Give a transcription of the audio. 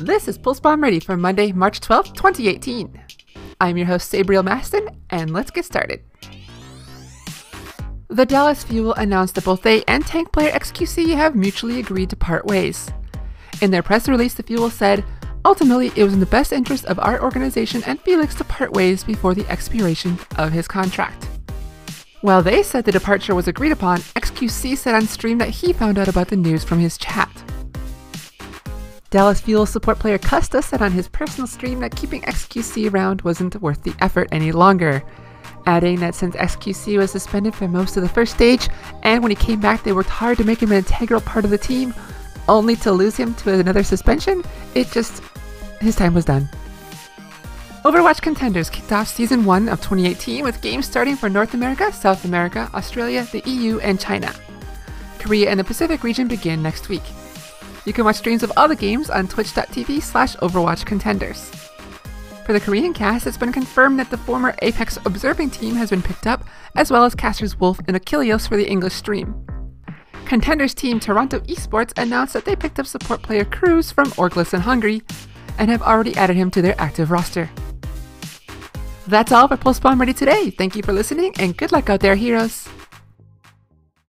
This is Pulse Bomb Ready for Monday, March 12th, 2018. I'm your host, Sabriel Mastin, and let's get started. The Dallas Fuel announced that both they and tank player XQC have mutually agreed to part ways. In their press release, the Fuel said, "Ultimately, it was in the best interest of our organization and Felix to part ways before the expiration of his contract." While they said the departure was agreed upon, XQC said on stream that he found out about the news from his chat. Dallas Fuel support player Custa said on his personal stream that keeping XQC around wasn't worth the effort any longer, adding that since XQC was suspended for most of the first stage, and when he came back they worked hard to make him an integral part of the team, only to lose him to another suspension, his time was done. Overwatch Contenders kicked off Season 1 of 2018 with games starting for North America, South America, Australia, the EU, and China. Korea and the Pacific region begin next week. You can watch streams of all the games on twitch.tv/Overwatch Contenders. For the Korean cast, it's been confirmed that the former Apex observing team has been picked up, as well as casters Wolf and Achilleos for the English stream. Contenders team Toronto Esports announced that they picked up support player Cruz from Orglis in Hungary, and have already added him to their active roster. That's all for Pulse Bomb Ready today. Thank you for listening, and good luck out there, heroes!